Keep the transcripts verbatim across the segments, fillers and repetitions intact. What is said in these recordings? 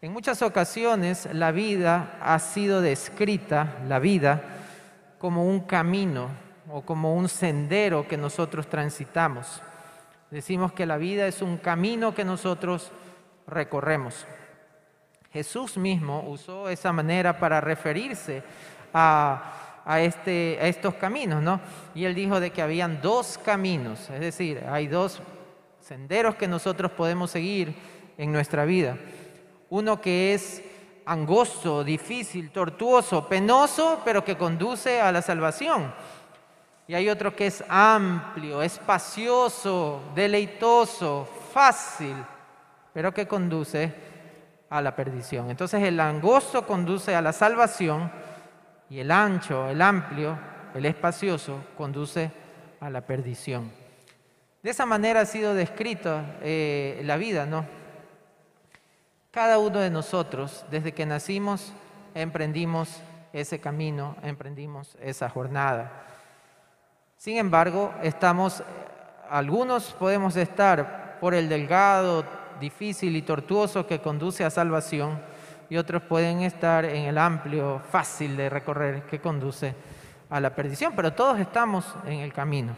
En muchas ocasiones la vida ha sido descrita, la vida, como un camino o como un sendero que nosotros transitamos. Decimos que la vida es un camino que nosotros recorremos. Jesús mismo usó esa manera para referirse a, a, este, a estos caminos, ¿no? Y él dijo de que habían dos caminos, es decir, hay dos senderos que nosotros podemos seguir en nuestra vida. Uno que es angosto, difícil, tortuoso, penoso, pero que conduce a la salvación. Y hay otro que es amplio, espacioso, deleitoso, fácil, pero que conduce a la perdición. Entonces el angosto conduce a la salvación y el ancho, el amplio, el espacioso conduce a la perdición. De esa manera ha sido descrita eh, la vida, ¿no? Cada uno de nosotros, desde que nacimos, emprendimos ese camino, emprendimos esa jornada. Sin embargo, estamos, algunos podemos estar por el delgado, difícil y tortuoso que conduce a salvación, y otros pueden estar en el amplio, fácil de recorrer, que conduce a la perdición, pero todos estamos en el camino.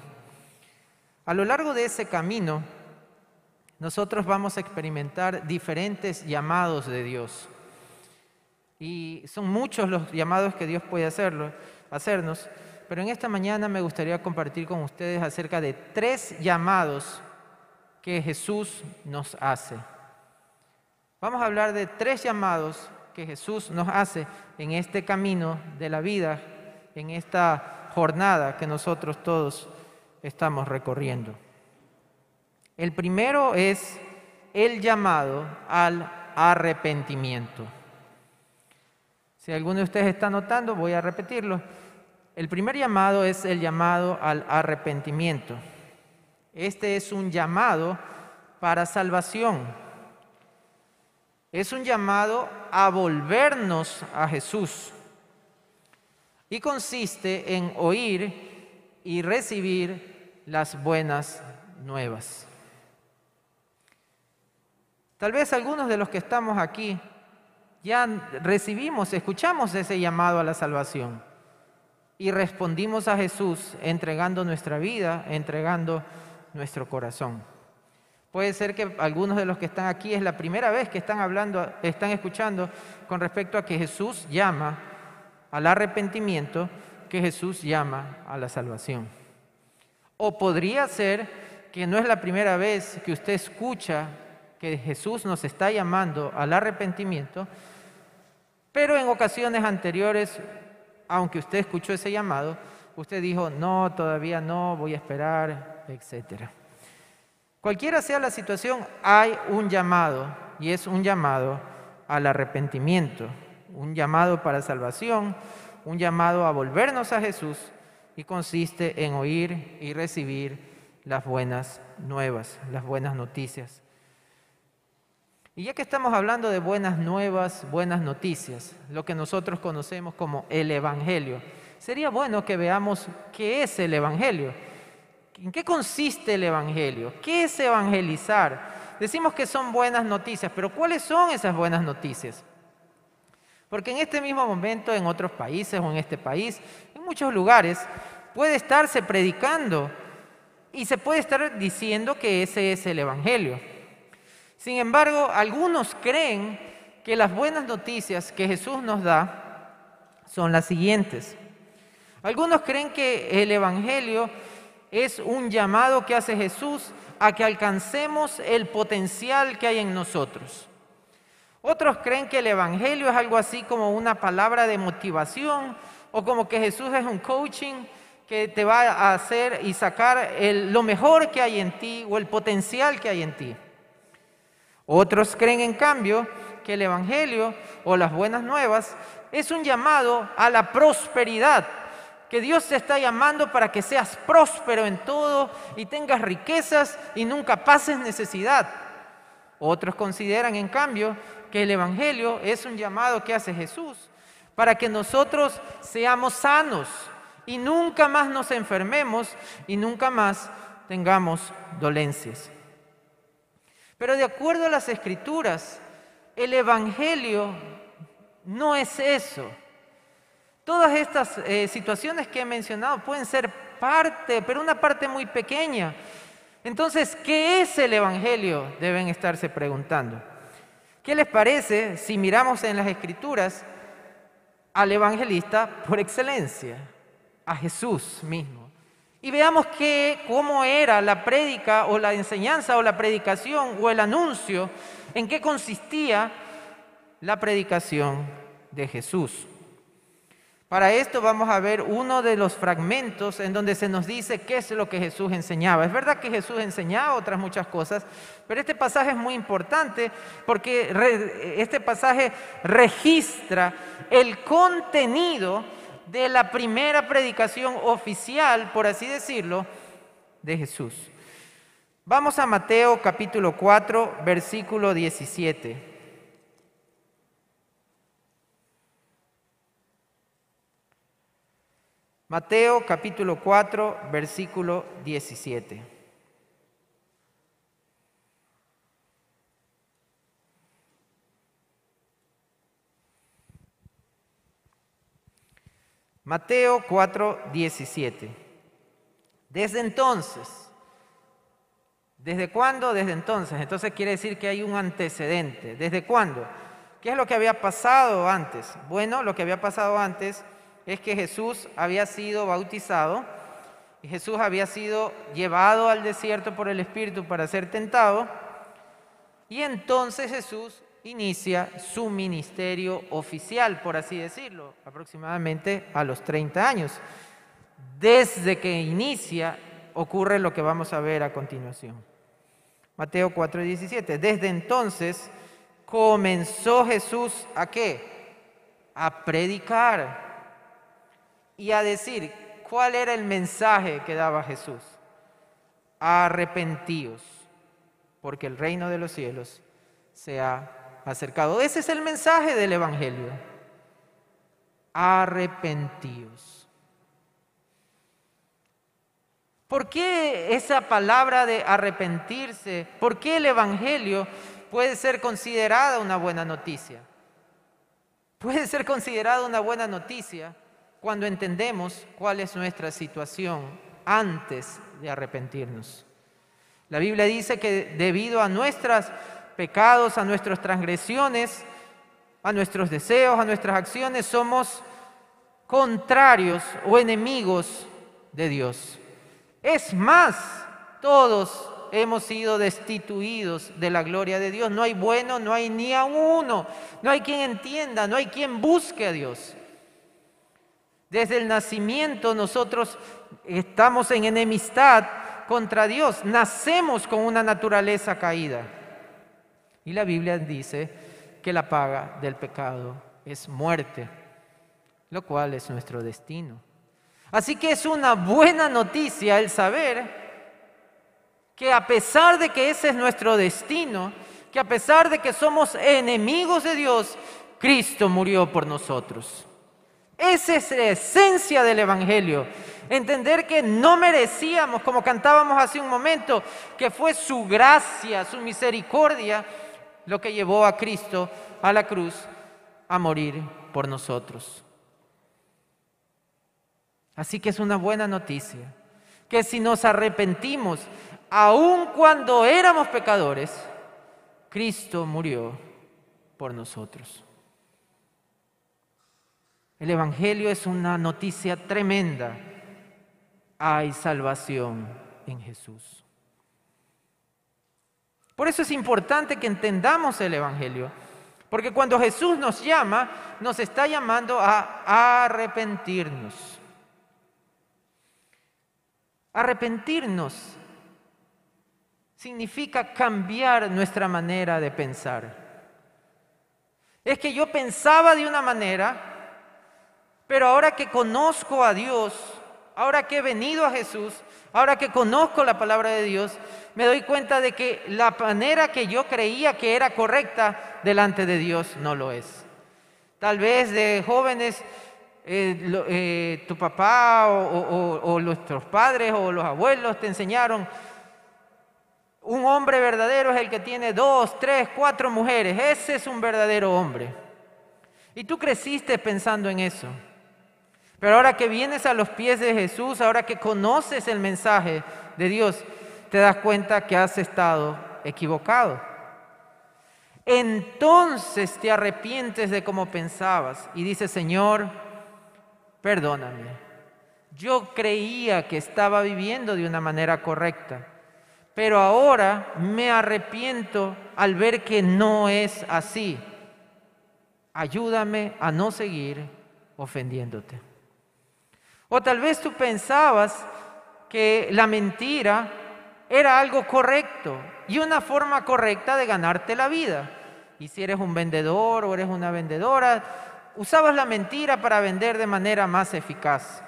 A lo largo de ese camino, nosotros vamos a experimentar diferentes llamados de Dios. Y son muchos los llamados que Dios puede hacerlo, hacernos, pero en esta mañana me gustaría compartir con ustedes acerca de tres llamados que Jesús nos hace. Vamos a hablar de tres llamados que Jesús nos hace en este camino de la vida, en esta jornada que nosotros todos estamos recorriendo. El primero es el llamado al arrepentimiento. Si alguno de ustedes está notando, voy a repetirlo. El primer llamado es el llamado al arrepentimiento. Este es un llamado para salvación. Es un llamado a volvernos a Jesús. Y consiste en oír y recibir las buenas nuevas. Tal vez algunos de los que estamos aquí ya recibimos, escuchamos ese llamado a la salvación y respondimos a Jesús entregando nuestra vida, entregando nuestro corazón. Puede ser que algunos de los que están aquí es la primera vez que están hablando, están escuchando con respecto a que Jesús llama al arrepentimiento, que Jesús llama a la salvación. O podría ser que no es la primera vez que usted escucha que Jesús nos está llamando al arrepentimiento, pero en ocasiones anteriores, aunque usted escuchó ese llamado, usted dijo, no, todavía no, voy a esperar, etcétera. Cualquiera sea la situación, hay un llamado, y es un llamado al arrepentimiento, un llamado para salvación, un llamado a volvernos a Jesús, y consiste en oír y recibir las buenas nuevas, las buenas noticias. Y ya que estamos hablando de buenas nuevas, buenas noticias, lo que nosotros conocemos como el Evangelio, sería bueno que veamos qué es el Evangelio. ¿En qué consiste el Evangelio? ¿Qué es evangelizar? Decimos que son buenas noticias, pero ¿cuáles son esas buenas noticias? Porque en este mismo momento, en otros países o en este país, en muchos lugares, puede estarse predicando y se puede estar diciendo que ese es el Evangelio. Sin embargo, algunos creen que las buenas noticias que Jesús nos da son las siguientes. Algunos creen que el Evangelio es un llamado que hace Jesús a que alcancemos el potencial que hay en nosotros. Otros creen que el Evangelio es algo así como una palabra de motivación, o como que Jesús es un coaching que te va a hacer y sacar el, lo mejor que hay en ti o el potencial que hay en ti. Otros creen, en cambio, que el Evangelio o las buenas nuevas es un llamado a la prosperidad, que Dios te está llamando para que seas próspero en todo y tengas riquezas y nunca pases necesidad. Otros consideran, en cambio, que el Evangelio es un llamado que hace Jesús para que nosotros seamos sanos y nunca más nos enfermemos y nunca más tengamos dolencias. Pero de acuerdo a las Escrituras, El Evangelio no es eso. Todas estas eh, situaciones que he mencionado pueden ser parte, pero una parte muy pequeña. Entonces, ¿qué es el Evangelio? Deben estarse preguntando. ¿Qué les parece si miramos en las Escrituras al evangelista por excelencia, a Jesús mismo? Y veamos que, cómo era la prédica o la enseñanza o la predicación o el anuncio, en qué consistía la predicación de Jesús. Para esto vamos a ver uno de los fragmentos en donde se nos dice qué es lo que Jesús enseñaba. Es verdad que Jesús enseñaba otras muchas cosas, pero este pasaje es muy importante porque re, este pasaje registra el contenido de la primera predicación oficial, por así decirlo, de Jesús. Vamos a Mateo capítulo cuatro, versículo diecisiete. Mateo capítulo cuatro, versículo diecisiete. Mateo cuatro, diecisiete. Desde entonces. ¿Desde cuándo? Desde entonces. Entonces quiere decir que hay un antecedente. ¿Desde cuándo? ¿Qué es lo que había pasado antes? Bueno, lo que había pasado antes es que Jesús había sido bautizado y Jesús había sido llevado al desierto por el Espíritu para ser tentado, y entonces Jesús inicia su ministerio oficial, por así decirlo, aproximadamente a los treinta años. Desde que inicia ocurre lo que vamos a ver a continuación. Mateo cuatro diecisiete. Desde entonces comenzó Jesús ¿a qué? A predicar y a decir, ¿cuál era el mensaje que daba Jesús? Arrepentíos, porque el reino de los cielos se ha acercado. Ese es el mensaje del Evangelio. Arrepentíos. ¿Por qué esa palabra de arrepentirse? ¿Por qué el Evangelio puede ser considerada una buena noticia? Puede ser considerada una buena noticia cuando entendemos cuál es nuestra situación antes de arrepentirnos. La Biblia dice que debido a nuestros pecados, a nuestras transgresiones, a nuestros deseos, a nuestras acciones, somos contrarios o enemigos de Dios. Es más, todos hemos sido destituidos de la gloria de Dios. No hay bueno, no hay ni a uno. No hay quien entienda, no hay quien busque a Dios. Desde el nacimiento nosotros estamos en enemistad contra Dios. Nacemos con una naturaleza caída. Y la Biblia dice que la paga del pecado es muerte, lo cual es nuestro destino. Así que es una buena noticia el saber que a pesar de que ese es nuestro destino, que a pesar de que somos enemigos de Dios, Cristo murió por nosotros. Esa es la esencia del Evangelio. Entender que no merecíamos, como cantábamos hace un momento, que fue su gracia, su misericordia, lo que llevó a Cristo a la cruz a morir por nosotros. Así que es una buena noticia, que si nos arrepentimos, aun cuando éramos pecadores, Cristo murió por nosotros. El Evangelio es una noticia tremenda. Hay salvación en Jesús. Por eso es importante que entendamos el Evangelio. Porque cuando Jesús nos llama, nos está llamando a arrepentirnos. Arrepentirnos significa cambiar nuestra manera de pensar. Es que yo pensaba de una manera, pero ahora que conozco a Dios, ahora que he venido a Jesús, ahora que conozco la palabra de Dios, me doy cuenta de que la manera que yo creía que era correcta delante de Dios no lo es. Tal vez de jóvenes, eh, lo, eh, tu papá o, o, o, o nuestros padres o los abuelos te enseñaron Un hombre verdadero es el que tiene dos, tres, cuatro mujeres. Ese es un verdadero hombre. Y tú creciste pensando en eso. Pero ahora que vienes a los pies de Jesús, ahora que conoces el mensaje de Dios, te das cuenta que has estado equivocado. Entonces te arrepientes de cómo pensabas y dices, Señor, perdóname. Yo creía que estaba viviendo de una manera correcta, pero ahora me arrepiento al ver que no es así. Ayúdame a no seguir ofendiéndote. O tal vez tú pensabas que la mentira era algo correcto y una forma correcta de ganarte la vida. Y si eres un vendedor o eres una vendedora, usabas la mentira para vender de manera más eficaz.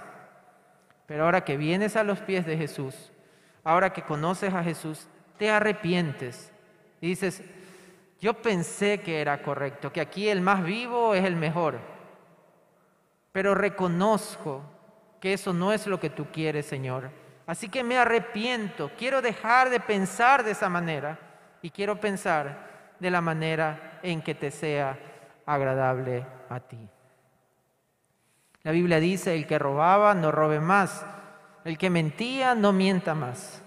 Pero ahora que vienes a los pies de Jesús, ahora que conoces a Jesús, te arrepientes y dices, yo pensé que era correcto, que aquí el más vivo es el mejor, pero reconozco que eso no es lo que tú quieres, Señor. Así que me arrepiento, quiero dejar de pensar de esa manera y quiero pensar de la manera en que te sea agradable a ti. La Biblia dice, el que robaba no robe más, el que mentía no mienta más.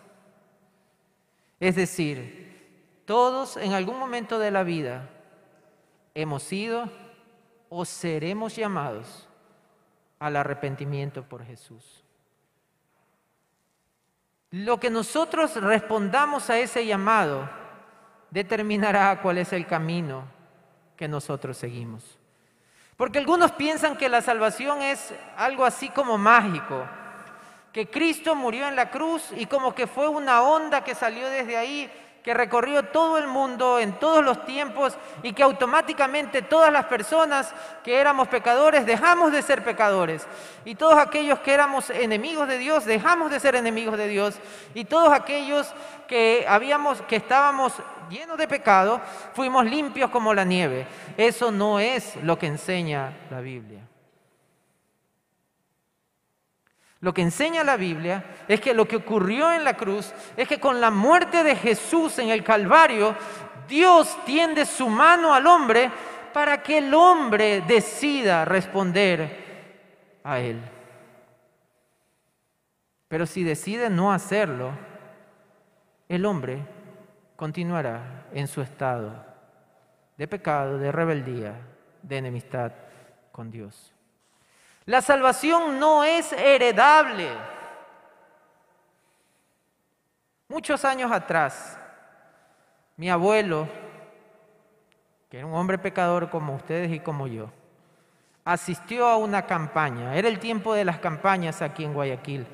Es decir, todos en algún momento de la vida hemos sido o seremos llamados al arrepentimiento por Jesús. Lo que nosotros respondamos a ese llamado determinará cuál es el camino que nosotros seguimos. Porque algunos piensan que la salvación es algo así como mágico, que Cristo murió en la cruz y como que fue una onda que salió desde ahí, que recorrió todo el mundo en todos los tiempos y que automáticamente todas las personas que éramos pecadores dejamos de ser pecadores. Y todos aquellos que éramos enemigos de Dios dejamos de ser enemigos de Dios. Y todos aquellos que habíamos, que estábamos llenos de pecado, fuimos limpios como la nieve. Eso no es lo que enseña la Biblia. Lo que enseña la Biblia es que lo que ocurrió en la cruz es que con la muerte de Jesús en el Calvario, Dios tiende su mano al hombre para que el hombre decida responder a él. Pero si decide no hacerlo, el hombre continuará en su estado de pecado, de rebeldía, de enemistad con Dios. La salvación no es heredable. Muchos años atrás, mi abuelo, que era un hombre pecador como ustedes y como yo, asistió a una campaña. Era el tiempo de las campañas aquí en Guayaquil,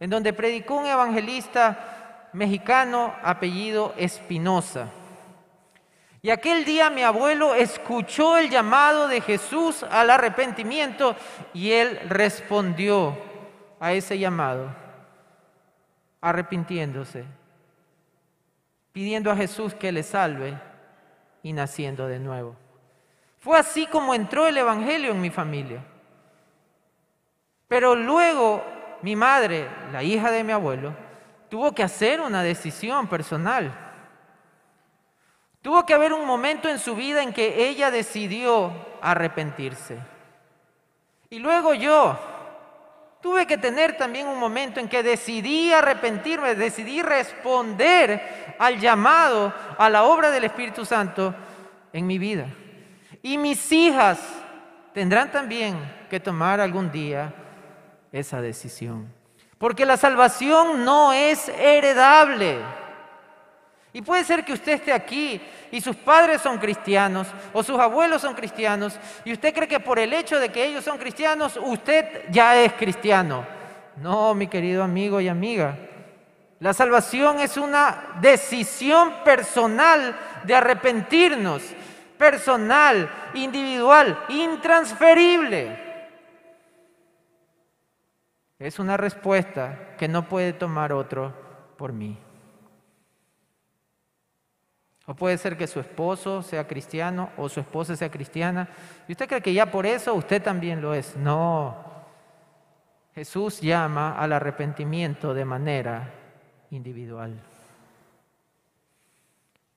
en donde predicó un evangelista mexicano apellido Espinosa. Y aquel día mi abuelo escuchó el llamado de Jesús al arrepentimiento y él respondió a ese llamado, arrepintiéndose, pidiendo a Jesús que le salve y naciendo de nuevo. Fue así como entró el evangelio en mi familia. Pero luego mi madre, la hija de mi abuelo, tuvo que hacer una decisión personal. Tuvo que haber un momento en su vida en que ella decidió arrepentirse. Y luego yo tuve que tener también un momento en que decidí arrepentirme, decidí responder al llamado, a la obra del Espíritu Santo en mi vida. Y mis hijas tendrán también que tomar algún día esa decisión. Porque la salvación no es heredable. Y puede ser que usted esté aquí y sus padres son cristianos o sus abuelos son cristianos y usted cree que por el hecho de que ellos son cristianos, usted ya es cristiano. No, mi querido amigo y amiga. La salvación es una decisión personal de arrepentirnos, personal, individual, intransferible. Es una respuesta que no puede tomar otro por mí. O puede ser que su esposo sea cristiano o su esposa sea cristiana. ¿Y usted cree que ya por eso usted también lo es? No. Jesús llama al arrepentimiento de manera individual.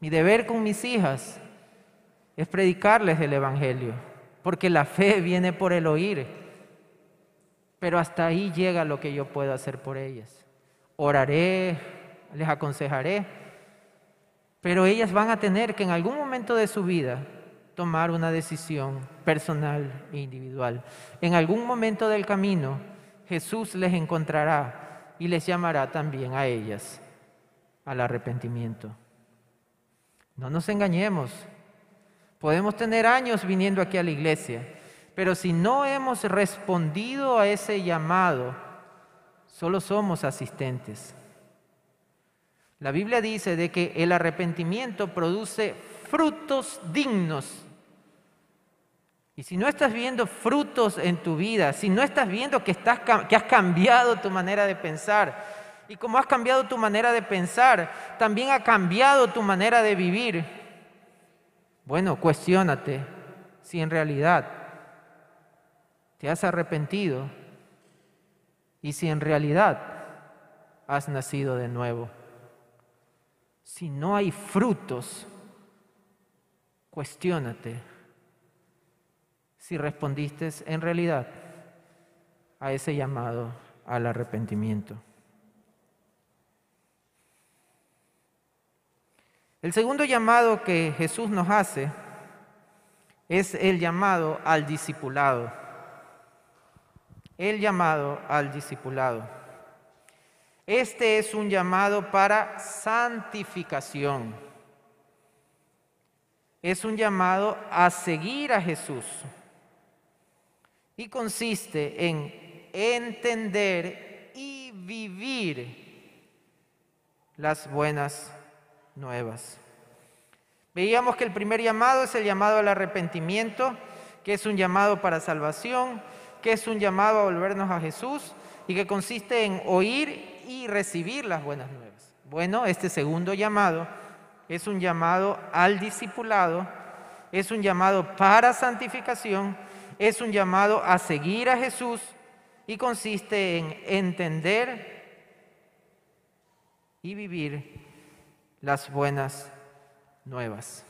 Mi deber con mis hijas es predicarles el Evangelio, porque la fe viene por el oír, pero hasta ahí llega lo que yo puedo hacer por ellas. Oraré, les aconsejaré, pero ellas van a tener que en algún momento de su vida tomar una decisión personal e individual. En algún momento del camino, Jesús les encontrará y les llamará también a ellas al arrepentimiento. No nos engañemos. Podemos tener años viniendo aquí a la iglesia, pero si no hemos respondido a ese llamado, solo somos asistentes. La Biblia dice de que el arrepentimiento produce frutos dignos. Y si no estás viendo frutos en tu vida, si no estás viendo que, estás, que has cambiado tu manera de pensar, y como has cambiado tu manera de pensar, también ha cambiado tu manera de vivir. Bueno, cuestiónate si en realidad te has arrepentido y si en realidad has nacido de nuevo. Si no hay frutos, cuestiónate si respondiste en realidad a ese llamado al arrepentimiento. El segundo llamado que Jesús nos hace es el llamado al discipulado. El llamado al discipulado. Este es un llamado para santificación. Es un llamado a seguir a Jesús. Y consiste en entender y vivir las buenas nuevas. Veíamos que el primer llamado es el llamado al arrepentimiento, que es un llamado para salvación, que es un llamado a volvernos a Jesús y que consiste en oír y recibir las buenas nuevas. Bueno, este segundo llamado es un llamado al discipulado, es un llamado para santificación, es un llamado a seguir a Jesús y consiste en entender y vivir las buenas nuevas.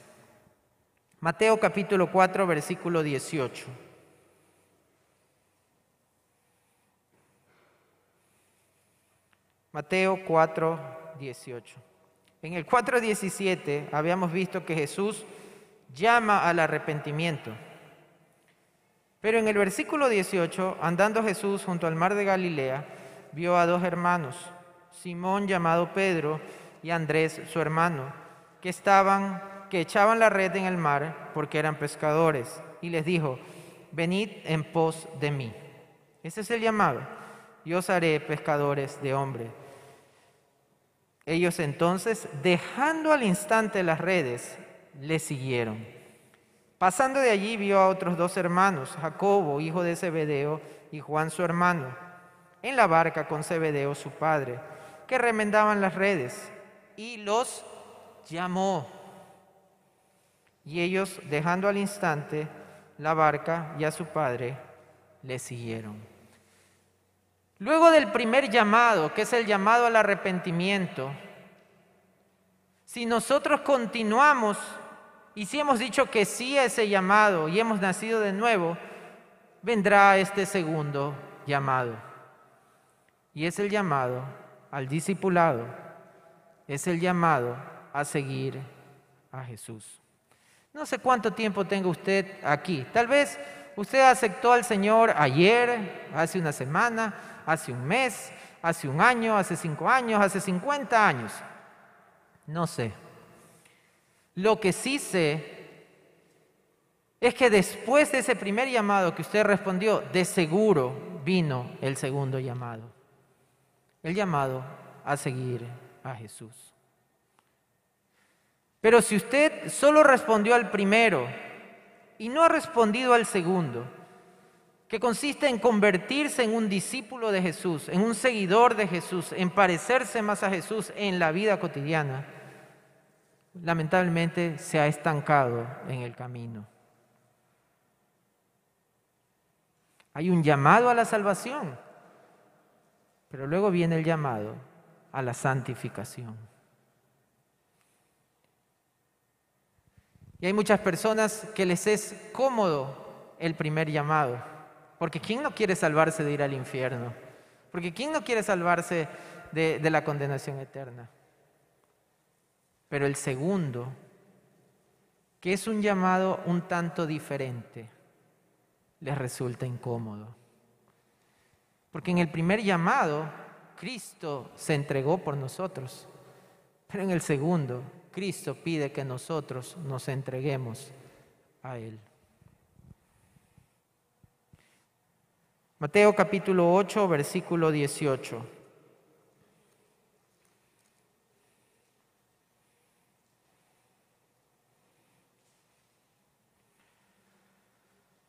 Mateo capítulo cuatro, versículo dieciocho. Mateo cuatro, dieciocho. En el cuatro diecisiete habíamos visto que Jesús llama al arrepentimiento. Pero en el versículo dieciocho, andando Jesús junto al mar de Galilea, vio a dos hermanos, Simón llamado Pedro, y Andrés, su hermano, que estaban, que echaban la red en el mar porque eran pescadores. Y les dijo, venid en pos de mí. Ese es el llamado. Yo os haré pescadores de hombres. Ellos entonces, dejando al instante las redes, le siguieron. Pasando de allí vio a otros dos hermanos, Jacobo, hijo de Zebedeo, y Juan, su hermano, en la barca con Zebedeo, su padre, que remendaban las redes. Y los llamó. Y ellos, dejando al instante la barca y a su padre, le siguieron. Luego del primer llamado, que es el llamado al arrepentimiento, si nosotros continuamos y si hemos dicho que sí a ese llamado y hemos nacido de nuevo, vendrá este segundo llamado. Y es el llamado al discipulado. Es el llamado a seguir a Jesús. No sé cuánto tiempo tenga usted aquí. Tal vez usted aceptó al Señor ayer, hace una semana, hace un mes, hace un año, hace cinco años, hace cincuenta años. No sé. Lo que sí sé es que después de ese primer llamado que usted respondió, de seguro vino el segundo llamado. El llamado a seguir a Jesús. Pero si usted solo respondió al primero y no ha respondido al segundo, que consiste en convertirse en un discípulo de Jesús, en un seguidor de Jesús, en parecerse más a Jesús en la vida cotidiana, lamentablemente se ha estancado en el camino. Hay un llamado a la salvación, pero luego viene el llamado a la santificación. Y hay muchas personas que les es cómodo el primer llamado. Porque ¿quién no quiere salvarse de ir al infierno? Porque ¿quién no quiere salvarse de, de la condenación eterna? Pero el segundo, que es un llamado un tanto diferente, les resulta incómodo. Porque en el primer llamado, Cristo se entregó por nosotros. Pero en el segundo, Cristo pide que nosotros nos entreguemos a Él. Mateo capítulo ocho, versículo dieciocho.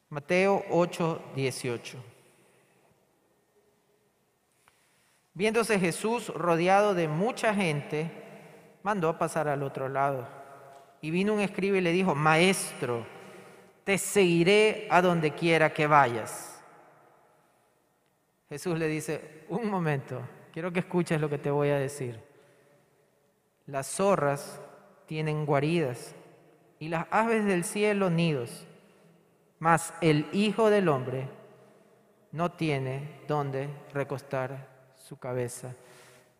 Mateo ocho, dieciocho. Viéndose Jesús rodeado de mucha gente, mandó a pasar al otro lado. Y vino un escriba y le dijo: Maestro, te seguiré a donde quiera que vayas. Jesús le dice: un momento, quiero que escuches lo que te voy a decir. Las zorras tienen guaridas y las aves del cielo nidos, mas el Hijo del Hombre no tiene donde recostar su cabeza.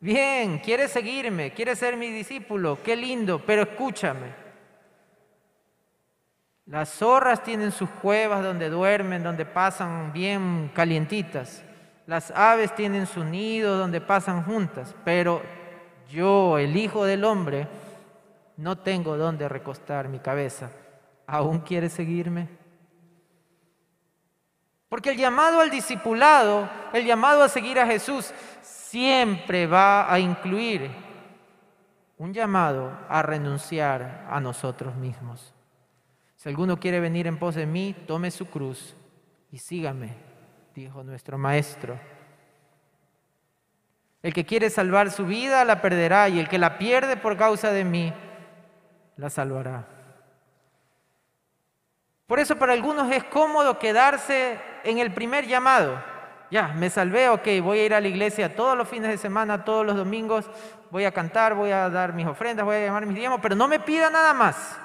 Bien, quieres seguirme, quieres ser mi discípulo, qué lindo, pero escúchame. Las zorras tienen sus cuevas donde duermen, donde pasan bien calientitas. Las aves tienen su nido donde pasan juntas, pero yo, el Hijo del Hombre, no tengo donde recostar mi cabeza. ¿Aún quieres seguirme? Porque el llamado al discipulado, el llamado a seguir a Jesús, siempre va a incluir un llamado a renunciar a nosotros mismos. Si alguno quiere venir en pos de mí, tome su cruz y sígame, dijo nuestro Maestro. El que quiere salvar su vida la perderá, y el que la pierde por causa de mí la salvará. Por eso para algunos es cómodo quedarse en el primer llamado. Ya, me salvé, ok, voy a ir a la iglesia todos los fines de semana, todos los domingos, voy a cantar, voy a dar mis ofrendas, voy a llamar mis diezmos, pero no me pida nada más.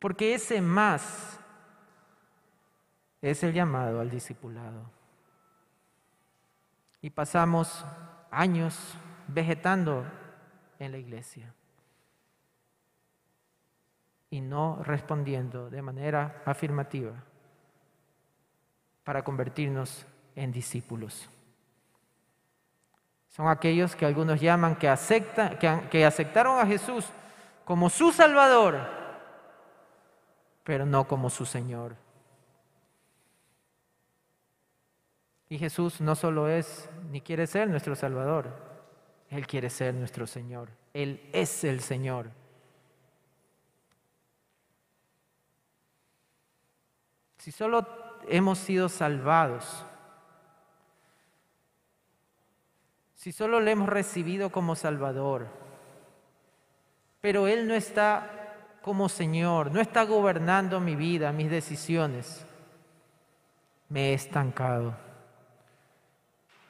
Porque ese más es el llamado al discipulado. Y pasamos años vegetando en la iglesia y no respondiendo de manera afirmativa para convertirnos en discípulos. Son aquellos que algunos llaman que, acepta, que, que aceptaron a Jesús como su Salvador, pero no como su Señor. Y Jesús no solo es, ni quiere ser nuestro Salvador, Él quiere ser nuestro Señor. Él es el Señor. Si solo hemos sido salvados, si solo le hemos recibido como Salvador, pero Él no está como Señor, no está gobernando mi vida, mis decisiones, me he estancado.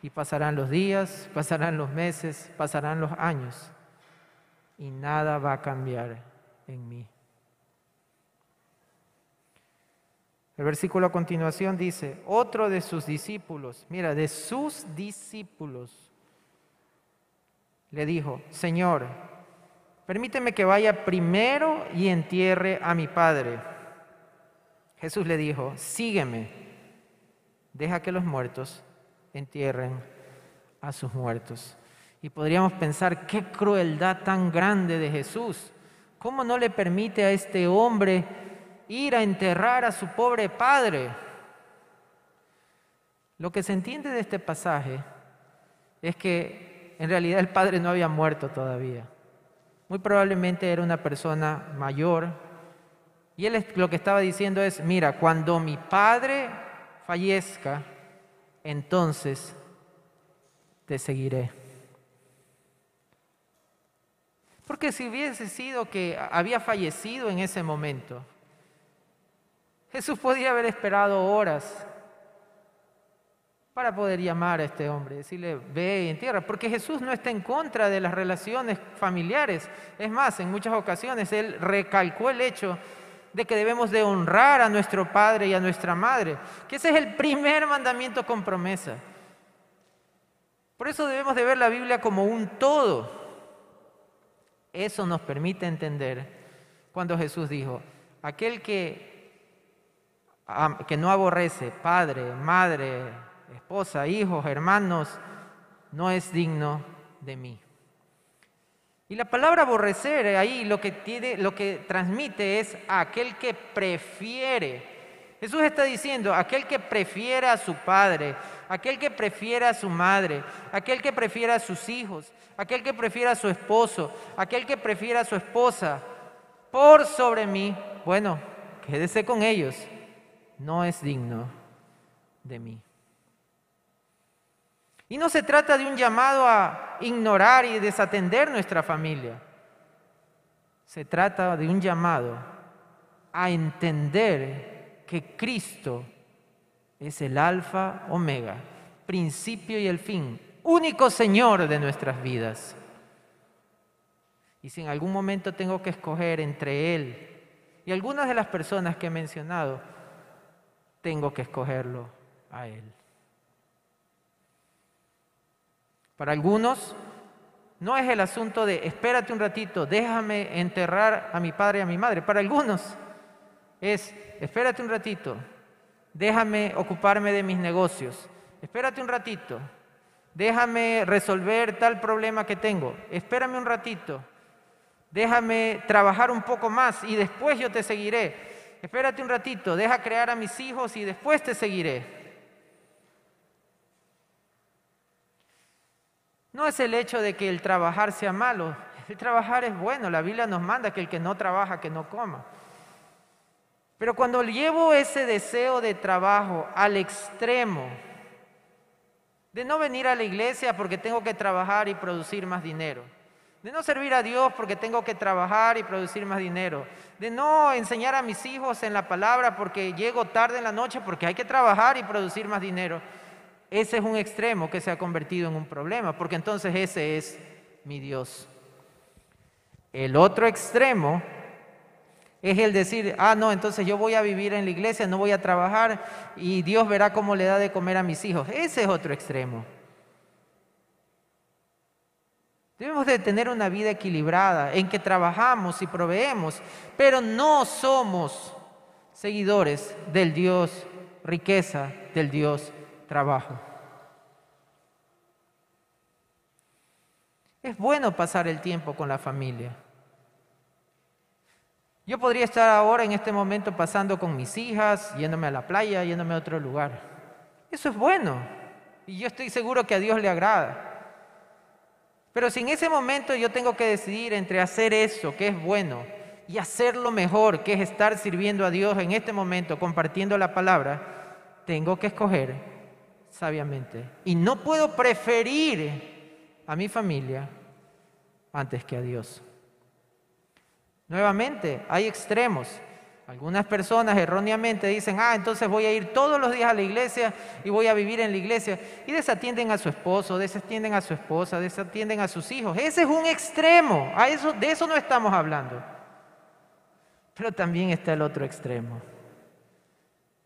Y pasarán los días, pasarán los meses, pasarán los años, y nada va a cambiar en mí. El versículo a continuación dice: otro de sus discípulos, mira, de sus discípulos, le dijo: Señor, permíteme que vaya primero y entierre a mi padre. Jesús le dijo: sígueme, deja que los muertos entierren a sus muertos. Y podríamos pensar, qué crueldad tan grande de Jesús. ¿Cómo no le permite a este hombre ir a enterrar a su pobre padre? Lo que se entiende de este pasaje es que en realidad el padre no había muerto todavía. Muy probablemente era una persona mayor. Y él lo que estaba diciendo es: mira, cuando mi padre fallezca, entonces te seguiré. Porque si hubiese sido que había fallecido en ese momento, Jesús podía haber esperado horas para poder llamar a este hombre, decirle, ve y entierra. Porque Jesús no está en contra de las relaciones familiares. Es más, en muchas ocasiones Él recalcó el hecho de que debemos de honrar a nuestro padre y a nuestra madre, que ese es el primer mandamiento con promesa. Por eso debemos de ver la Biblia como un todo. Eso nos permite entender cuando Jesús dijo, aquel que, que no aborrece padre, madre, esposa, hijos, hermanos, no es digno de mí. Y la palabra aborrecer ahí lo que tiene, lo que transmite es a aquel que prefiere. Jesús está diciendo, aquel que prefiera a su padre, aquel que prefiera a su madre, aquel que prefiera a sus hijos, aquel que prefiera a su esposo, aquel que prefiera a su esposa, por sobre mí, bueno, quédese con ellos, no es digno de mí. Y no se trata de un llamado a ignorar y desatender nuestra familia. Se trata de un llamado a entender que Cristo es el alfa, omega, principio y el fin, único Señor de nuestras vidas. Y si en algún momento tengo que escoger entre Él y algunas de las personas que he mencionado, tengo que escogerlo a Él. Para algunos, no es el asunto de, espérate un ratito, déjame enterrar a mi padre y a mi madre. Para algunos, es, espérate un ratito, déjame ocuparme de mis negocios. Espérate un ratito, déjame resolver tal problema que tengo. Espérame un ratito, déjame trabajar un poco más y después yo te seguiré. Espérate un ratito, deja crear a mis hijos y después te seguiré. No es el hecho de que el trabajar sea malo, el trabajar es bueno, la Biblia nos manda que el que no trabaja, que no coma. Pero cuando llevo ese deseo de trabajo al extremo, de no venir a la iglesia porque tengo que trabajar y producir más dinero, de no servir a Dios porque tengo que trabajar y producir más dinero, de no enseñar a mis hijos en la palabra porque llego tarde en la noche porque hay que trabajar y producir más dinero, ese es un extremo que se ha convertido en un problema, porque entonces ese es mi Dios. El otro extremo es el decir, ah, no, entonces yo voy a vivir en la iglesia, no voy a trabajar y Dios verá cómo le da de comer a mis hijos. Ese es otro extremo. Debemos de tener una vida equilibrada en que trabajamos y proveemos, pero no somos seguidores del Dios riqueza, del Dios trabajo. Es bueno pasar el tiempo con la familia. Yo podría estar ahora en este momento pasando con mis hijas, yéndome a la playa, yéndome a otro lugar. Eso es bueno y yo estoy seguro que a Dios le agrada. Pero si en ese momento yo tengo que decidir entre hacer eso, que es bueno, y hacerlo mejor, que es estar sirviendo a Dios en este momento, compartiendo la palabra, tengo que escoger sabiamente. Y no puedo preferir a mi familia antes que a Dios. Nuevamente, hay extremos. Algunas personas erróneamente dicen, ah, entonces voy a ir todos los días a la iglesia y voy a vivir en la iglesia. Y desatienden a su esposo, desatienden a su esposa, desatienden a sus hijos. Ese es un extremo. A eso, de eso no estamos hablando. Pero también está el otro extremo.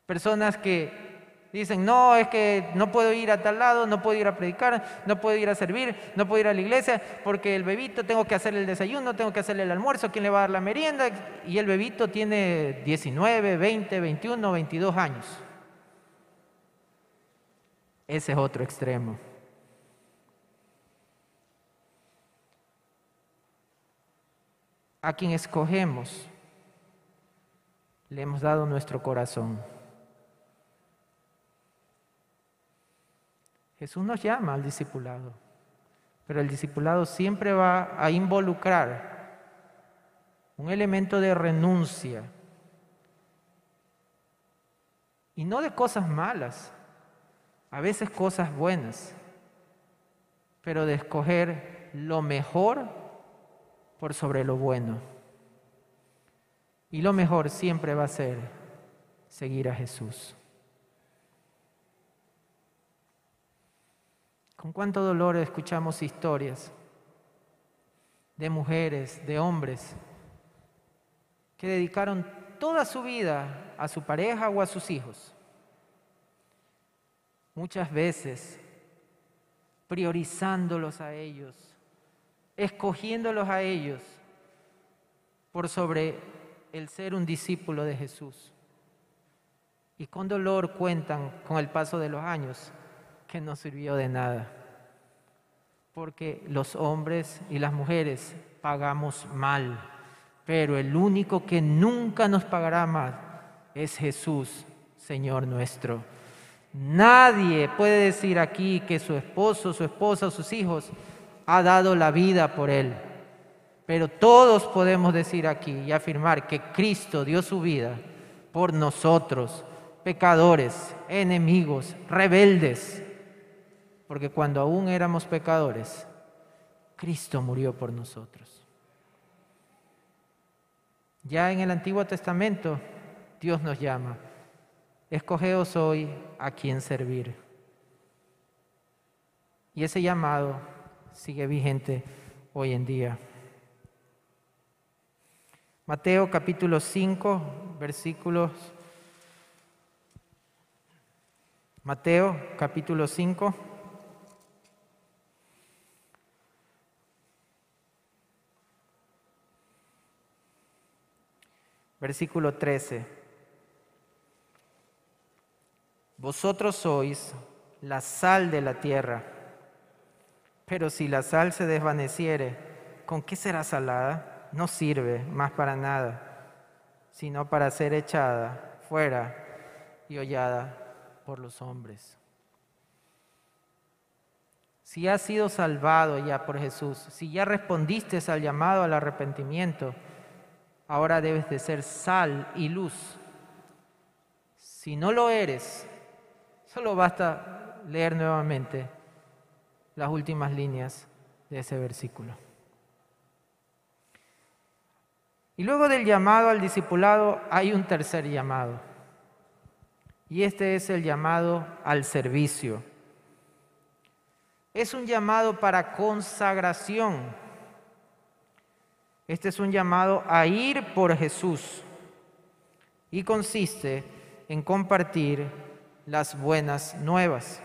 Personas que dicen, no, es que no puedo ir a tal lado, no puedo ir a predicar, no puedo ir a servir, no puedo ir a la iglesia, porque el bebito tengo que hacerle el desayuno, tengo que hacerle el almuerzo, ¿quién le va a dar la merienda? Y el bebito tiene diecinueve, veinte, veintiuno, veintidós años. Ese es otro extremo. A quien escogemos, le hemos dado nuestro corazón. Jesús nos llama al discipulado, pero el discipulado siempre va a involucrar un elemento de renuncia. Y no de cosas malas, a veces cosas buenas, pero de escoger lo mejor por sobre lo bueno. Y lo mejor siempre va a ser seguir a Jesús. Con cuánto dolor escuchamos historias de mujeres, de hombres, que dedicaron toda su vida a su pareja o a sus hijos. Muchas veces priorizándolos a ellos, escogiéndolos a ellos por sobre el ser un discípulo de Jesús. Y con dolor cuentan con el paso de los años que no sirvió de nada, porque los hombres y las mujeres pagamos mal, pero el único que nunca nos pagará mal es Jesús, Señor nuestro. Nadie puede decir aquí que su esposo, su esposa, sus hijos ha dado la vida por él, pero todos podemos decir aquí y afirmar que Cristo dio su vida por nosotros, pecadores, enemigos, rebeldes, porque cuando aún éramos pecadores, Cristo murió por nosotros. Ya en el Antiguo Testamento, Dios nos llama: escogeos hoy a quién servir. Y ese llamado sigue vigente hoy en día. Mateo capítulo cinco, versículos... Mateo capítulo cinco, versículo trece. Vosotros sois la sal de la tierra, pero si la sal se desvaneciere, ¿con qué será salada? No sirve más para nada, sino para ser echada fuera y hollada por los hombres. Si has sido salvado ya por Jesús, si ya respondiste al llamado al arrepentimiento, ahora debes de ser sal y luz. Si no lo eres, solo basta leer nuevamente las últimas líneas de ese versículo. Y luego del llamado al discipulado hay un tercer llamado. Y este es el llamado al servicio. Es un llamado para consagración. Este es un llamado a ir por Jesús. Y consiste en compartir las buenas nuevas.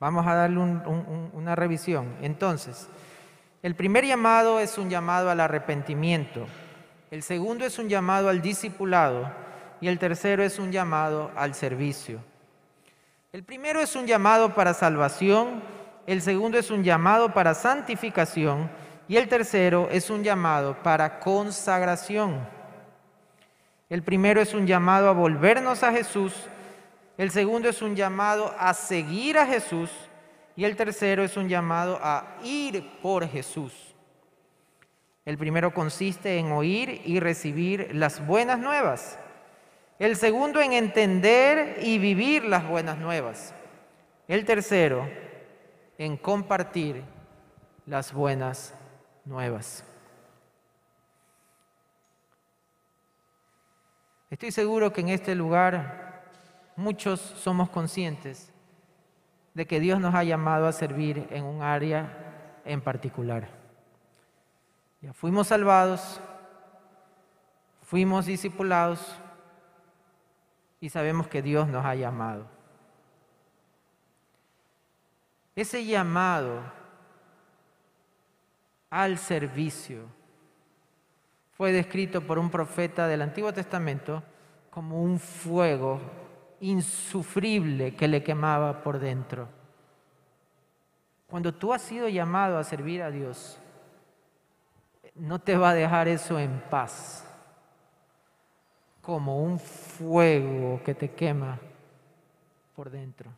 Vamos a darle un, un, una revisión. Entonces, el primer llamado es un llamado al arrepentimiento. El segundo es un llamado al discipulado. Y el tercero es un llamado al servicio. El primero es un llamado para salvación, el segundo es un llamado para santificación y el tercero es un llamado para consagración. El primero es un llamado a volvernos a Jesús, el segundo es un llamado a seguir a Jesús y el tercero es un llamado a ir por Jesús. El primero consiste en oír y recibir las buenas nuevas. El segundo en entender y vivir las buenas nuevas. El tercero en compartir las buenas nuevas. Estoy seguro que en este lugar muchos somos conscientes de que Dios nos ha llamado a servir en un área en particular. Ya fuimos salvados, fuimos discipulados, y sabemos que Dios nos ha llamado. Ese llamado al servicio fue descrito por un profeta del Antiguo Testamento como un fuego insufrible que le quemaba por dentro. Cuando tú has sido llamado a servir a Dios, no te va a dejar eso en paz. Como un fuego que te quema por dentro.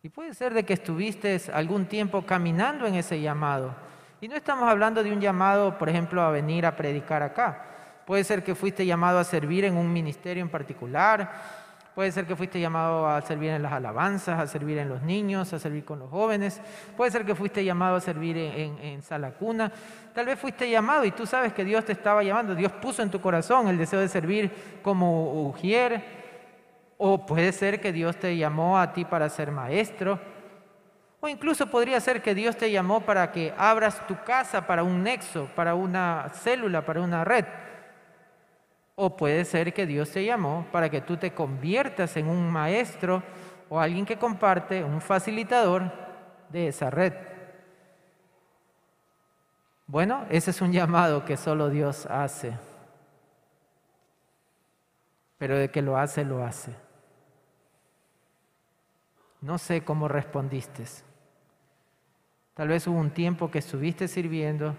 Y puede ser de que estuviste algún tiempo caminando en ese llamado. Y no estamos hablando de un llamado, por ejemplo, a venir a predicar acá. Puede ser que fuiste llamado a servir en un ministerio en particular. Puede ser que fuiste llamado a servir en las alabanzas, a servir en los niños, a servir con los jóvenes. Puede ser que fuiste llamado a servir en, en, en sala cuna. Tal vez fuiste llamado y tú sabes que Dios te estaba llamando. Dios puso en tu corazón el deseo de servir como ujier. O puede ser que Dios te llamó a ti para ser maestro. O incluso podría ser que Dios te llamó para que abras tu casa para un nexo, para una célula, para una red. O puede ser que Dios te llamó para que tú te conviertas en un maestro o alguien que comparte, un facilitador de esa red. Bueno, ese es un llamado que solo Dios hace. Pero de que lo hace, lo hace. No sé cómo respondiste. Tal vez hubo un tiempo que estuviste sirviendo,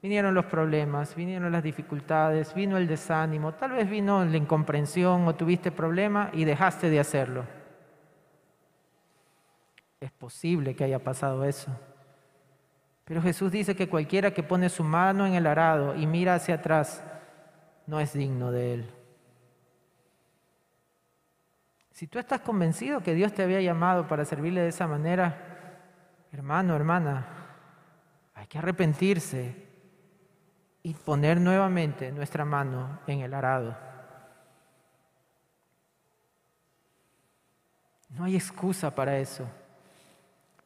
vinieron los problemas, vinieron las dificultades, vino el desánimo, tal vez vino la incomprensión o tuviste problema y dejaste de hacerlo. Es posible que haya pasado eso. Pero Jesús dice que cualquiera que pone su mano en el arado y mira hacia atrás no es digno de él. Si tú estás convencido que Dios te había llamado para servirle de esa manera, hermano, hermana, hay que arrepentirse y poner nuevamente nuestra mano en el arado. No hay excusa para eso.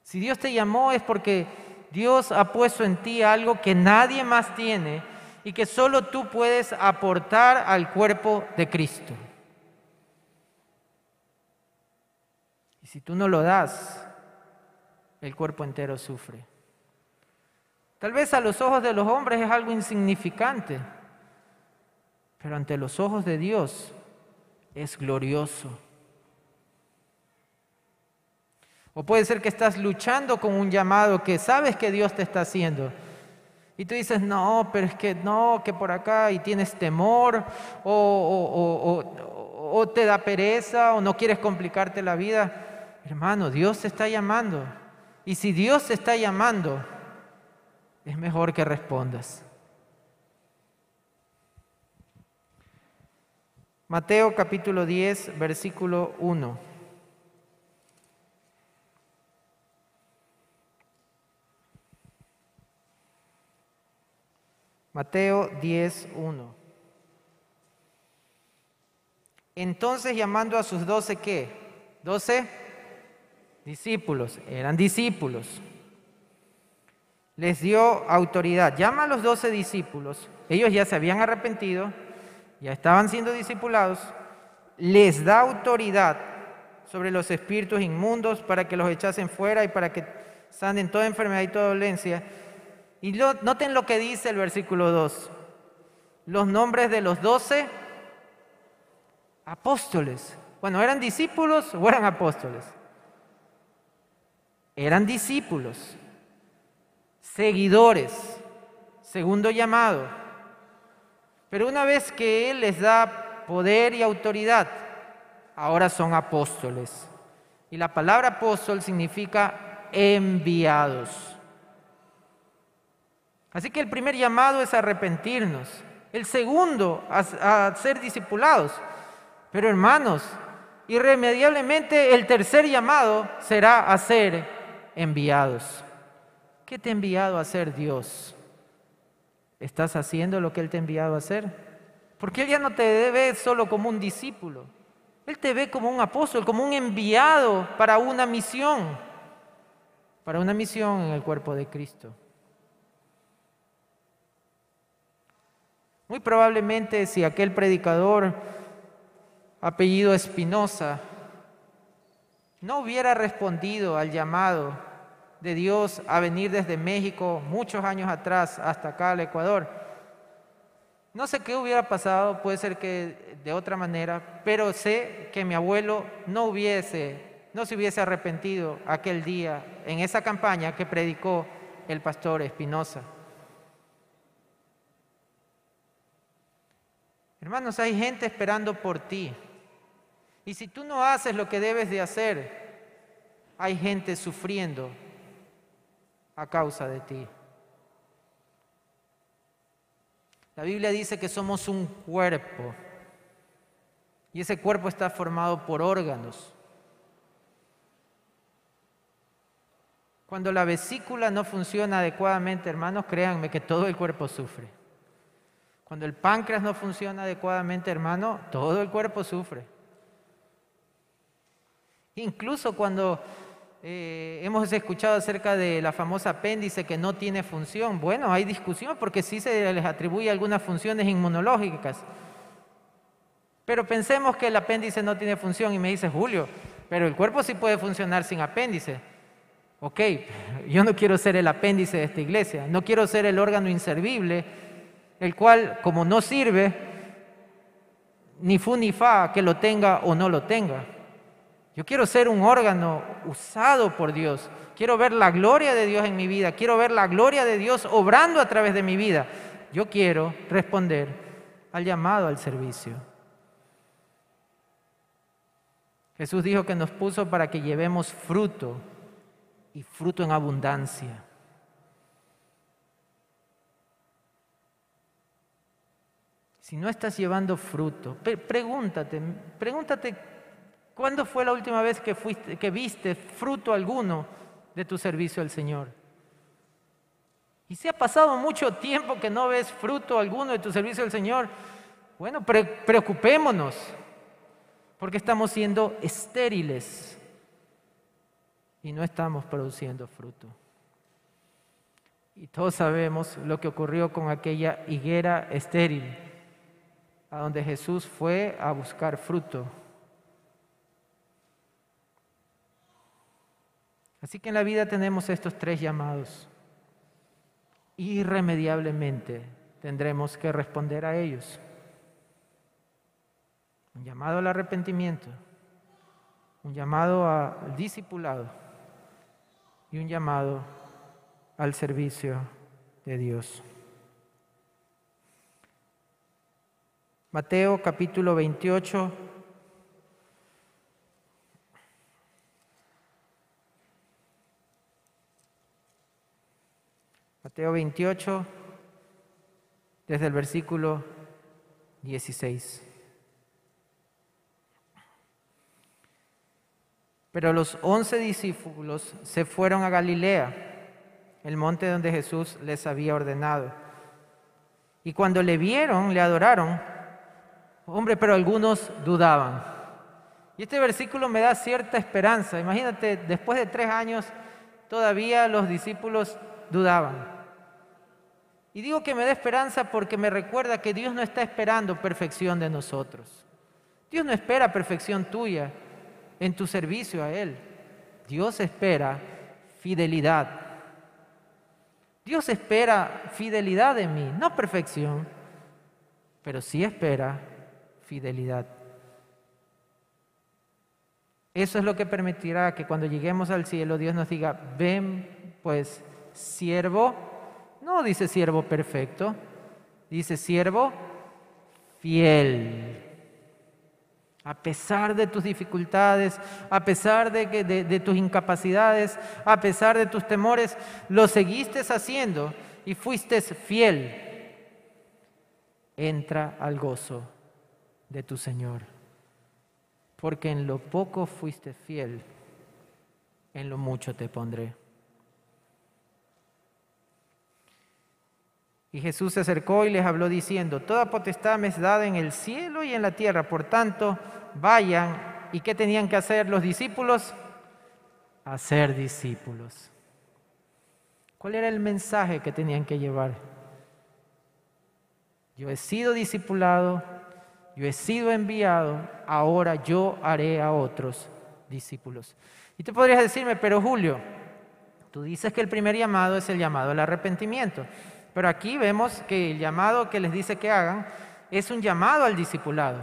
Si Dios te llamó es porque Dios ha puesto en ti algo que nadie más tiene y que solo tú puedes aportar al cuerpo de Cristo. Y si tú no lo das, el cuerpo entero sufre. Tal vez a los ojos de los hombres es algo insignificante, pero ante los ojos de Dios es glorioso. O puede ser que estás luchando con un llamado que sabes que Dios te está haciendo. Y tú dices, no, pero es que no, que por acá, y tienes temor, o, o, o, o, o te da pereza, o no quieres complicarte la vida. Hermano, Dios te está llamando. Y si Dios te está llamando, es mejor que respondas. Mateo capítulo diez, versículo uno. Mateo diez, uno. Entonces llamando a sus doce, ¿qué? Doce. Discípulos, eran discípulos. Les dio autoridad. Llama a los doce discípulos. Ellos ya se habían arrepentido, ya estaban siendo discipulados. Les da autoridad sobre los espíritus inmundos para que los echasen fuera y para que sanen toda enfermedad y toda dolencia. Y lo, noten lo que dice el versículo dos. Los nombres de los doce apóstoles. Bueno, ¿eran discípulos o eran apóstoles? Eran discípulos, seguidores, segundo llamado. Pero una vez que Él les da poder y autoridad, ahora son apóstoles. Y la palabra apóstol significa enviados. Así que el primer llamado es arrepentirnos. El segundo, a, a ser discipulados. Pero hermanos, irremediablemente el tercer llamado será a ser enviados. Enviados. ¿Qué te ha enviado a hacer Dios? ¿Estás haciendo lo que Él te ha enviado a hacer? Porque Él ya no te ve solo como un discípulo. Él te ve como un apóstol, como un enviado para una misión. Para una misión en el cuerpo de Cristo. Muy probablemente si aquel predicador apellido Espinosa no hubiera respondido al llamado de Dios a venir desde México muchos años atrás hasta acá al Ecuador. No sé qué hubiera pasado, puede ser que de otra manera, pero sé que mi abuelo no hubiese, no se hubiese arrepentido aquel día en esa campaña que predicó el pastor Espinosa. Hermanos, hay gente esperando por ti. Y si tú no haces lo que debes de hacer, hay gente sufriendo a causa de ti. La Biblia dice que somos un cuerpo y ese cuerpo está formado por órganos. Cuando la vesícula no funciona adecuadamente, hermanos, créanme que todo el cuerpo sufre. Cuando el páncreas no funciona adecuadamente, hermano, todo el cuerpo sufre. Incluso cuando eh, hemos escuchado acerca de la famosa apéndice que no tiene función, bueno, hay discusión porque sí se les atribuye algunas funciones inmunológicas. Pero pensemos que el apéndice no tiene función y me dice, Julio, pero el cuerpo sí puede funcionar sin apéndice. Ok, yo no quiero ser el apéndice de esta iglesia, no quiero ser el órgano inservible, el cual, como no sirve, ni fu ni fa, que lo tenga o no lo tenga. Yo quiero ser un órgano usado por Dios, quiero ver la gloria de Dios en mi vida, quiero ver la gloria de Dios obrando a través de mi vida. Yo quiero responder al llamado al servicio. Jesús dijo que nos puso para que llevemos fruto, y fruto en abundancia. Si no estás llevando fruto, pregúntate, pregúntate cuándo fue la última vez que fuiste, que viste fruto alguno de tu servicio al Señor. Y si ha pasado mucho tiempo que no ves fruto alguno de tu servicio al Señor, bueno, pre- preocupémonos, porque estamos siendo estériles y no estamos produciendo fruto. Y todos sabemos lo que ocurrió con aquella higuera estéril, a donde Jesús fue a buscar fruto. Así que en la vida tenemos estos tres llamados. Irremediablemente tendremos que responder a ellos. Un llamado al arrepentimiento, un llamado al discipulado, y un llamado al servicio de Dios. Mateo capítulo veintiocho. Mateo veintiocho, desde el versículo dieciséis. Pero los once discípulos se fueron a Galilea, el monte donde Jesús les había ordenado. Y cuando le vieron, le adoraron. Hombre, pero algunos dudaban. Y este versículo me da cierta esperanza. Imagínate, después de tres años, todavía los discípulos dudaban. Y digo que me da esperanza porque me recuerda que Dios no está esperando perfección de nosotros. Dios no espera perfección tuya en tu servicio a Él. Dios espera fidelidad. Dios espera fidelidad de mí, no perfección, pero sí espera fidelidad. Eso es lo que permitirá que cuando lleguemos al cielo Dios nos diga, ven pues siervo, no dice siervo perfecto, dice siervo fiel. A pesar de tus dificultades, a pesar de, que, de, de tus incapacidades, a pesar de tus temores, lo seguiste haciendo y fuiste fiel. Entra al gozo de tu Señor, porque en lo poco fuiste fiel, en lo mucho te pondré. Y Jesús se acercó y les habló diciendo, toda potestad me es dada en el cielo y en la tierra, por tanto, vayan. ¿Y qué tenían que hacer los discípulos? Hacer discípulos. ¿Cuál era el mensaje que tenían que llevar? Yo he sido discipulado, yo he sido enviado, ahora yo haré a otros discípulos. Y tú podrías decirme, pero Julio, tú dices que el primer llamado es el llamado al arrepentimiento. Pero aquí vemos que el llamado que les dice que hagan es un llamado al discipulado.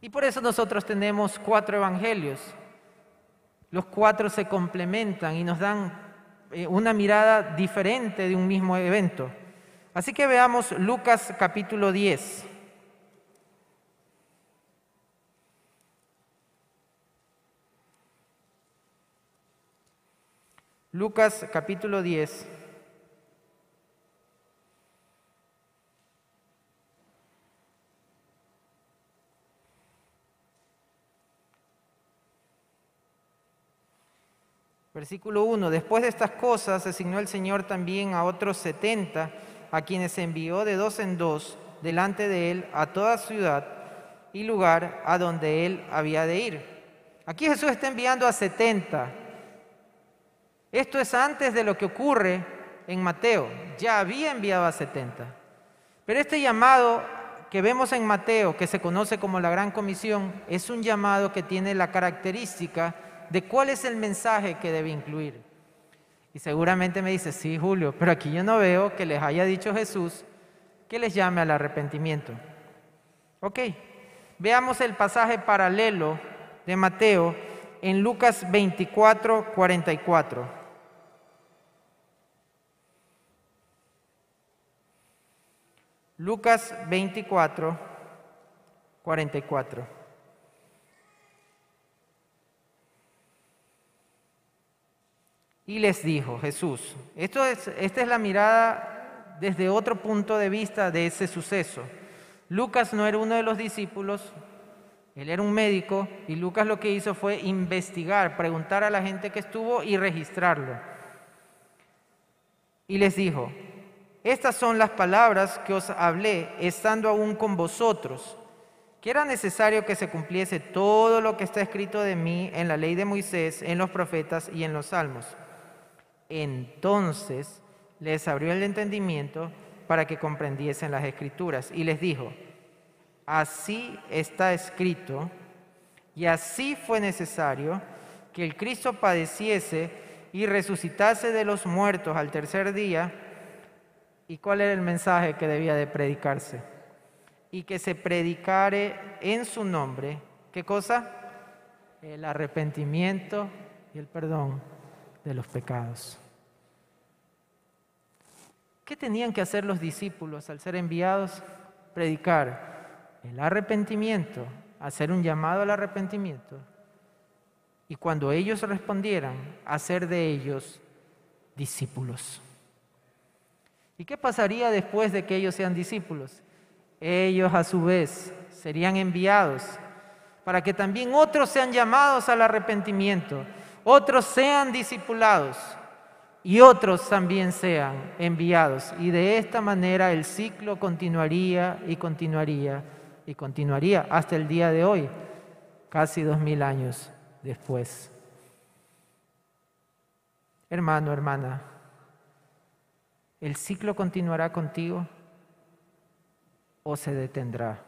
Y por eso nosotros tenemos cuatro evangelios. Los cuatro se complementan y nos dan una mirada diferente de un mismo evento. Así que veamos Lucas capítulo diez. Lucas capítulo diez. Versículo uno. Después de estas cosas, asignó el Señor también a otros setenta, a quienes envió de dos en dos delante de Él a toda ciudad y lugar a donde Él había de ir. Aquí Jesús está enviando a setenta. Esto es antes de lo que ocurre en Mateo. Ya había enviado a setenta. Pero este llamado que vemos en Mateo, que se conoce como la Gran Comisión, es un llamado que tiene la característica de cuál es el mensaje que debe incluir. Y seguramente me dice, sí, Julio, pero aquí yo no veo que les haya dicho Jesús que les llame al arrepentimiento. Ok, veamos el pasaje paralelo de Mateo en Lucas veinticuatro, cuarenta y cuatro. Lucas veinticuatro, cuarenta y cuatro. Y les dijo Jesús, esto es, esta es la mirada desde otro punto de vista de ese suceso. Lucas no era uno de los discípulos, él era un médico, y Lucas lo que hizo fue investigar, preguntar a la gente que estuvo y registrarlo. Y les dijo, estas son las palabras que os hablé estando aún con vosotros, que era necesario que se cumpliese todo lo que está escrito de mí en la ley de Moisés, en los profetas y en los salmos. Entonces les abrió el entendimiento para que comprendiesen las escrituras y les dijo, así está escrito y así fue necesario que el Cristo padeciese y resucitase de los muertos al tercer día. ¿Y cuál era el mensaje que debía de predicarse? Y que se predicare en su nombre, ¿qué cosa? El arrepentimiento y el perdón de los pecados. ¿Qué tenían que hacer los discípulos al ser enviados? Predicar el arrepentimiento, hacer un llamado al arrepentimiento. Y cuando ellos respondieran, hacer de ellos discípulos. ¿Y qué pasaría después de que ellos sean discípulos? Ellos a su vez serían enviados para que también otros sean llamados al arrepentimiento, otros sean discipulados y otros también sean enviados. Y de esta manera el ciclo continuaría y continuaría y continuaría hasta el día de hoy, casi dos mil años después. Hermano, hermana, ¿el ciclo continuará contigo o se detendrá?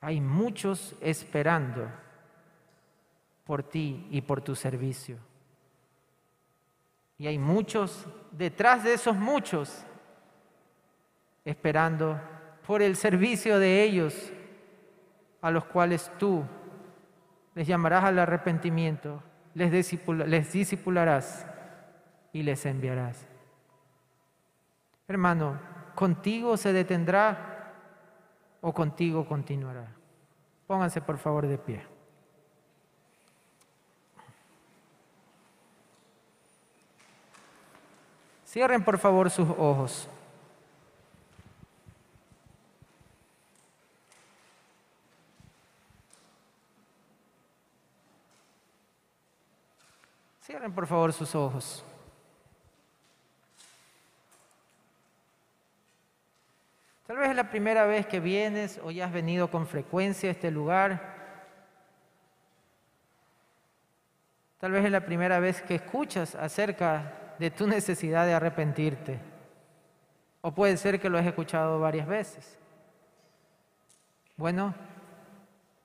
Hay muchos esperando por ti y por tu servicio. Y hay muchos, detrás de esos muchos, esperando por el servicio de ellos, a los cuales tú les llamarás al arrepentimiento, les discipularás y les enviarás. Hermano, ¿contigo se detendrá o contigo continuará? Pónganse por favor de pie. Cierren por favor sus ojos. Cierren por favor sus ojos. Tal vez es la primera vez que vienes o ya has venido con frecuencia a este lugar. Tal vez es la primera vez que escuchas acerca de tu necesidad de arrepentirte. O puede ser que lo has escuchado varias veces. Bueno,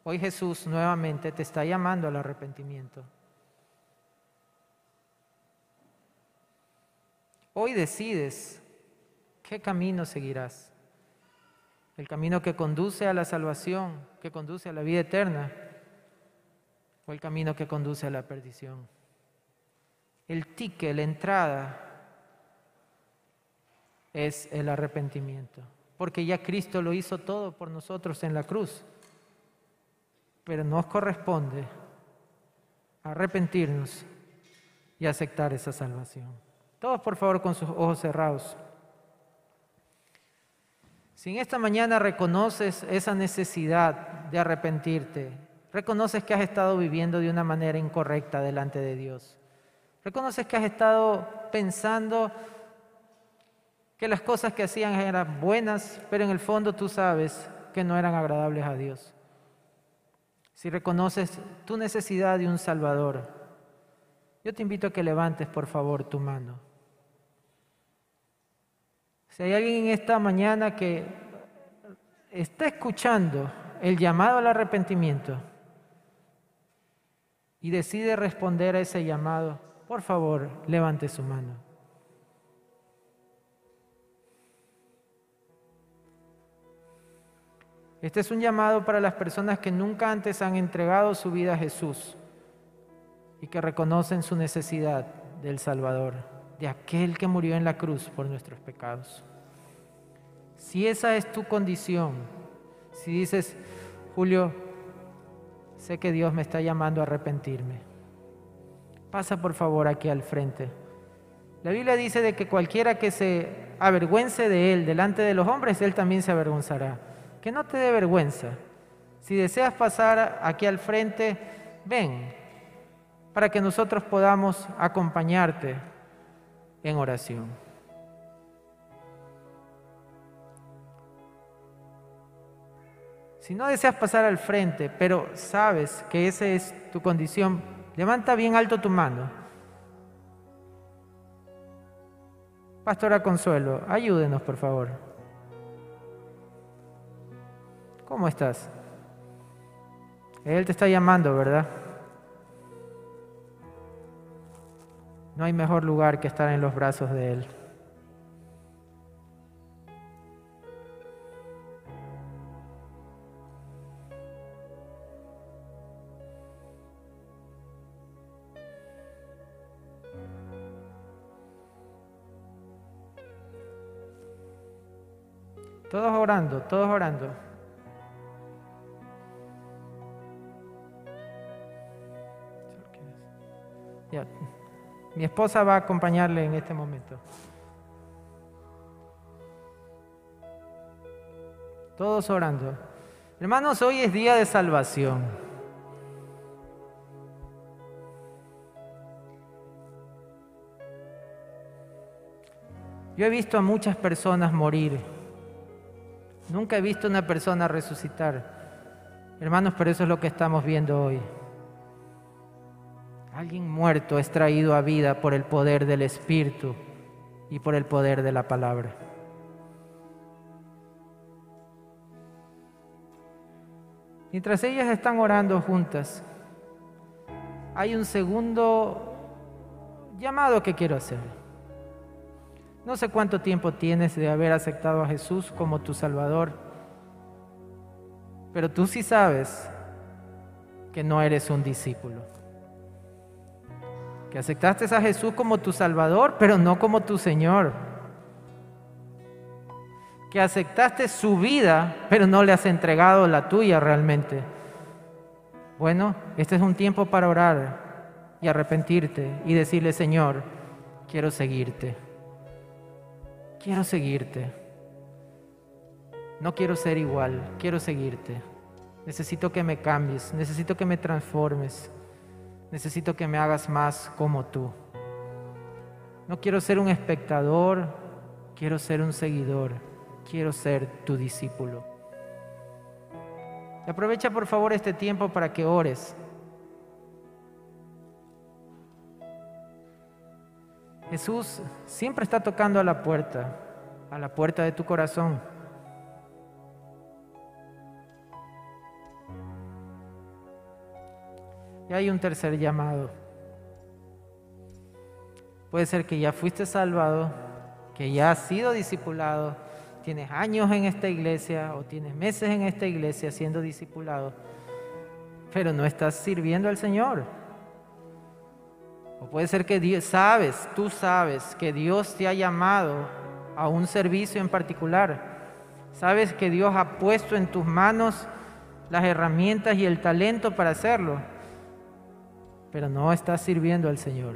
hoy Jesús nuevamente te está llamando al arrepentimiento. Hoy decides qué camino seguirás. El camino que conduce a la salvación, que conduce a la vida eterna, o el camino que conduce a la perdición. El ticket, la entrada, es el arrepentimiento. Porque ya Cristo lo hizo todo por nosotros en la cruz. Pero nos corresponde arrepentirnos y aceptar esa salvación. Todos por favor con sus ojos cerrados. Si en esta mañana reconoces esa necesidad de arrepentirte, reconoces que has estado viviendo de una manera incorrecta delante de Dios, reconoces que has estado pensando que las cosas que hacían eran buenas, pero en el fondo tú sabes que no eran agradables a Dios. Si reconoces tu necesidad de un Salvador, yo te invito a que levantes, por favor, tu mano. Si hay alguien en esta mañana que está escuchando el llamado al arrepentimiento y decide responder a ese llamado, por favor, levante su mano. Este es un llamado para las personas que nunca antes han entregado su vida a Jesús y que reconocen su necesidad del Salvador, de aquel que murió en la cruz por nuestros pecados. Si esa es tu condición, si dices, Julio, sé que Dios me está llamando a arrepentirme, pasa por favor aquí al frente. La Biblia dice de que cualquiera que se avergüence de él delante de los hombres, él también se avergonzará. Que no te dé vergüenza. Si deseas pasar aquí al frente, ven, para que nosotros podamos acompañarte en oración. Si no deseas pasar al frente, pero sabes que esa es tu condición, levanta bien alto tu mano. Pastora Consuelo, ayúdenos, por favor. ¿Cómo estás? Él te está llamando, ¿verdad? No hay mejor lugar que estar en los brazos de Él. Todos orando, todos orando. Ya. Mi esposa va a acompañarle en este momento. Todos orando. Hermanos, hoy es día de salvación. Yo he visto a muchas personas morir. Nunca he visto a una persona resucitar. Hermanos, pero eso es lo que estamos viendo hoy. Alguien muerto es traído a vida por el poder del Espíritu y por el poder de la palabra. Mientras ellas están orando juntas, hay un segundo llamado que quiero hacer. No sé cuánto tiempo tienes de haber aceptado a Jesús como tu Salvador, pero tú sí sabes que no eres un discípulo. Que aceptaste a Jesús como tu Salvador, pero no como tu Señor. Que aceptaste su vida, pero no le has entregado la tuya realmente. Bueno, este es un tiempo para orar y arrepentirte y decirle, Señor, quiero seguirte. Quiero seguirte. No quiero ser igual, quiero seguirte. Necesito que me cambies, necesito que me transformes. Necesito que me hagas más como tú. No quiero ser un espectador, quiero ser un seguidor, quiero ser tu discípulo. Aprovecha por favor este tiempo para que ores. Jesús siempre está tocando a la puerta, a la puerta de tu corazón. Y hay un tercer llamado. Puede ser que ya fuiste salvado, que ya has sido discipulado, tienes años en esta iglesia o tienes meses en esta iglesia siendo discipulado, pero no estás sirviendo al Señor. O puede ser que Dios, sabes, tú sabes que Dios te ha llamado a un servicio en particular. Sabes que Dios ha puesto en tus manos las herramientas y el talento para hacerlo, pero no estás sirviendo al Señor.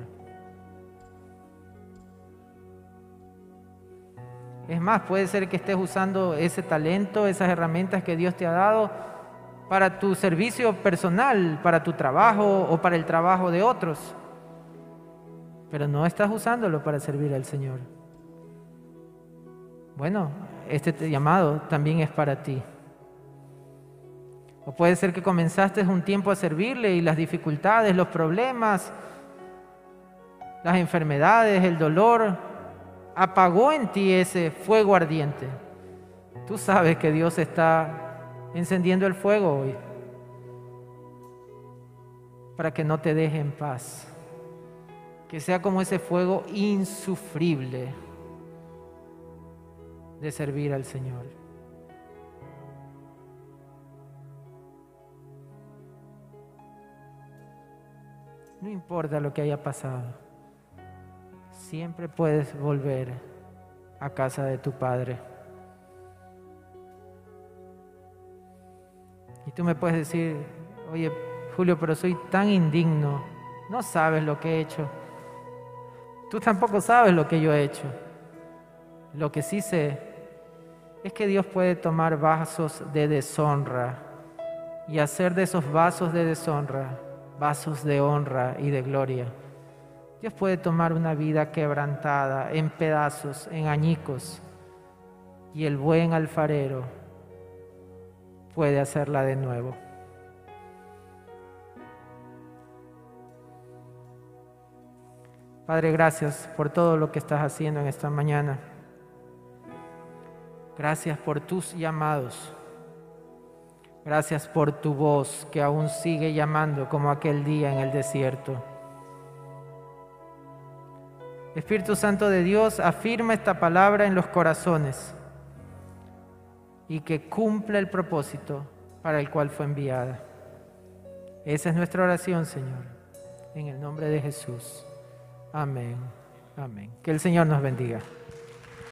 Es más, puede ser que estés usando ese talento, esas herramientas que Dios te ha dado para tu servicio personal, para tu trabajo o para el trabajo de otros, pero no estás usándolo para servir al Señor. Bueno, este llamado también es para ti. O puede ser que comenzaste un tiempo a servirle y las dificultades, los problemas, las enfermedades, el dolor, apagó en ti ese fuego ardiente. Tú sabes que Dios está encendiendo el fuego hoy para que no te deje en paz. Que sea como ese fuego insufrible de servir al Señor. No importa lo que haya pasado, siempre puedes volver a casa de tu Padre. Y tú me puedes decir, oye, Julio, pero soy tan indigno, no sabes lo que he hecho. Tú tampoco sabes lo que yo he hecho. Lo que sí sé es que Dios puede tomar vasos de deshonra y hacer de esos vasos de deshonra vasos de honra y de gloria. Dios puede tomar una vida quebrantada en pedazos, en añicos, y el buen alfarero puede hacerla de nuevo. Padre, gracias por todo lo que estás haciendo en esta mañana. Gracias por tus llamados. Gracias por tu voz que aún sigue llamando como aquel día en el desierto. Espíritu Santo de Dios, afirma esta palabra en los corazones y que cumpla el propósito para el cual fue enviada. Esa es nuestra oración, Señor, en el nombre de Jesús. Amén. Amén. Que el Señor nos bendiga.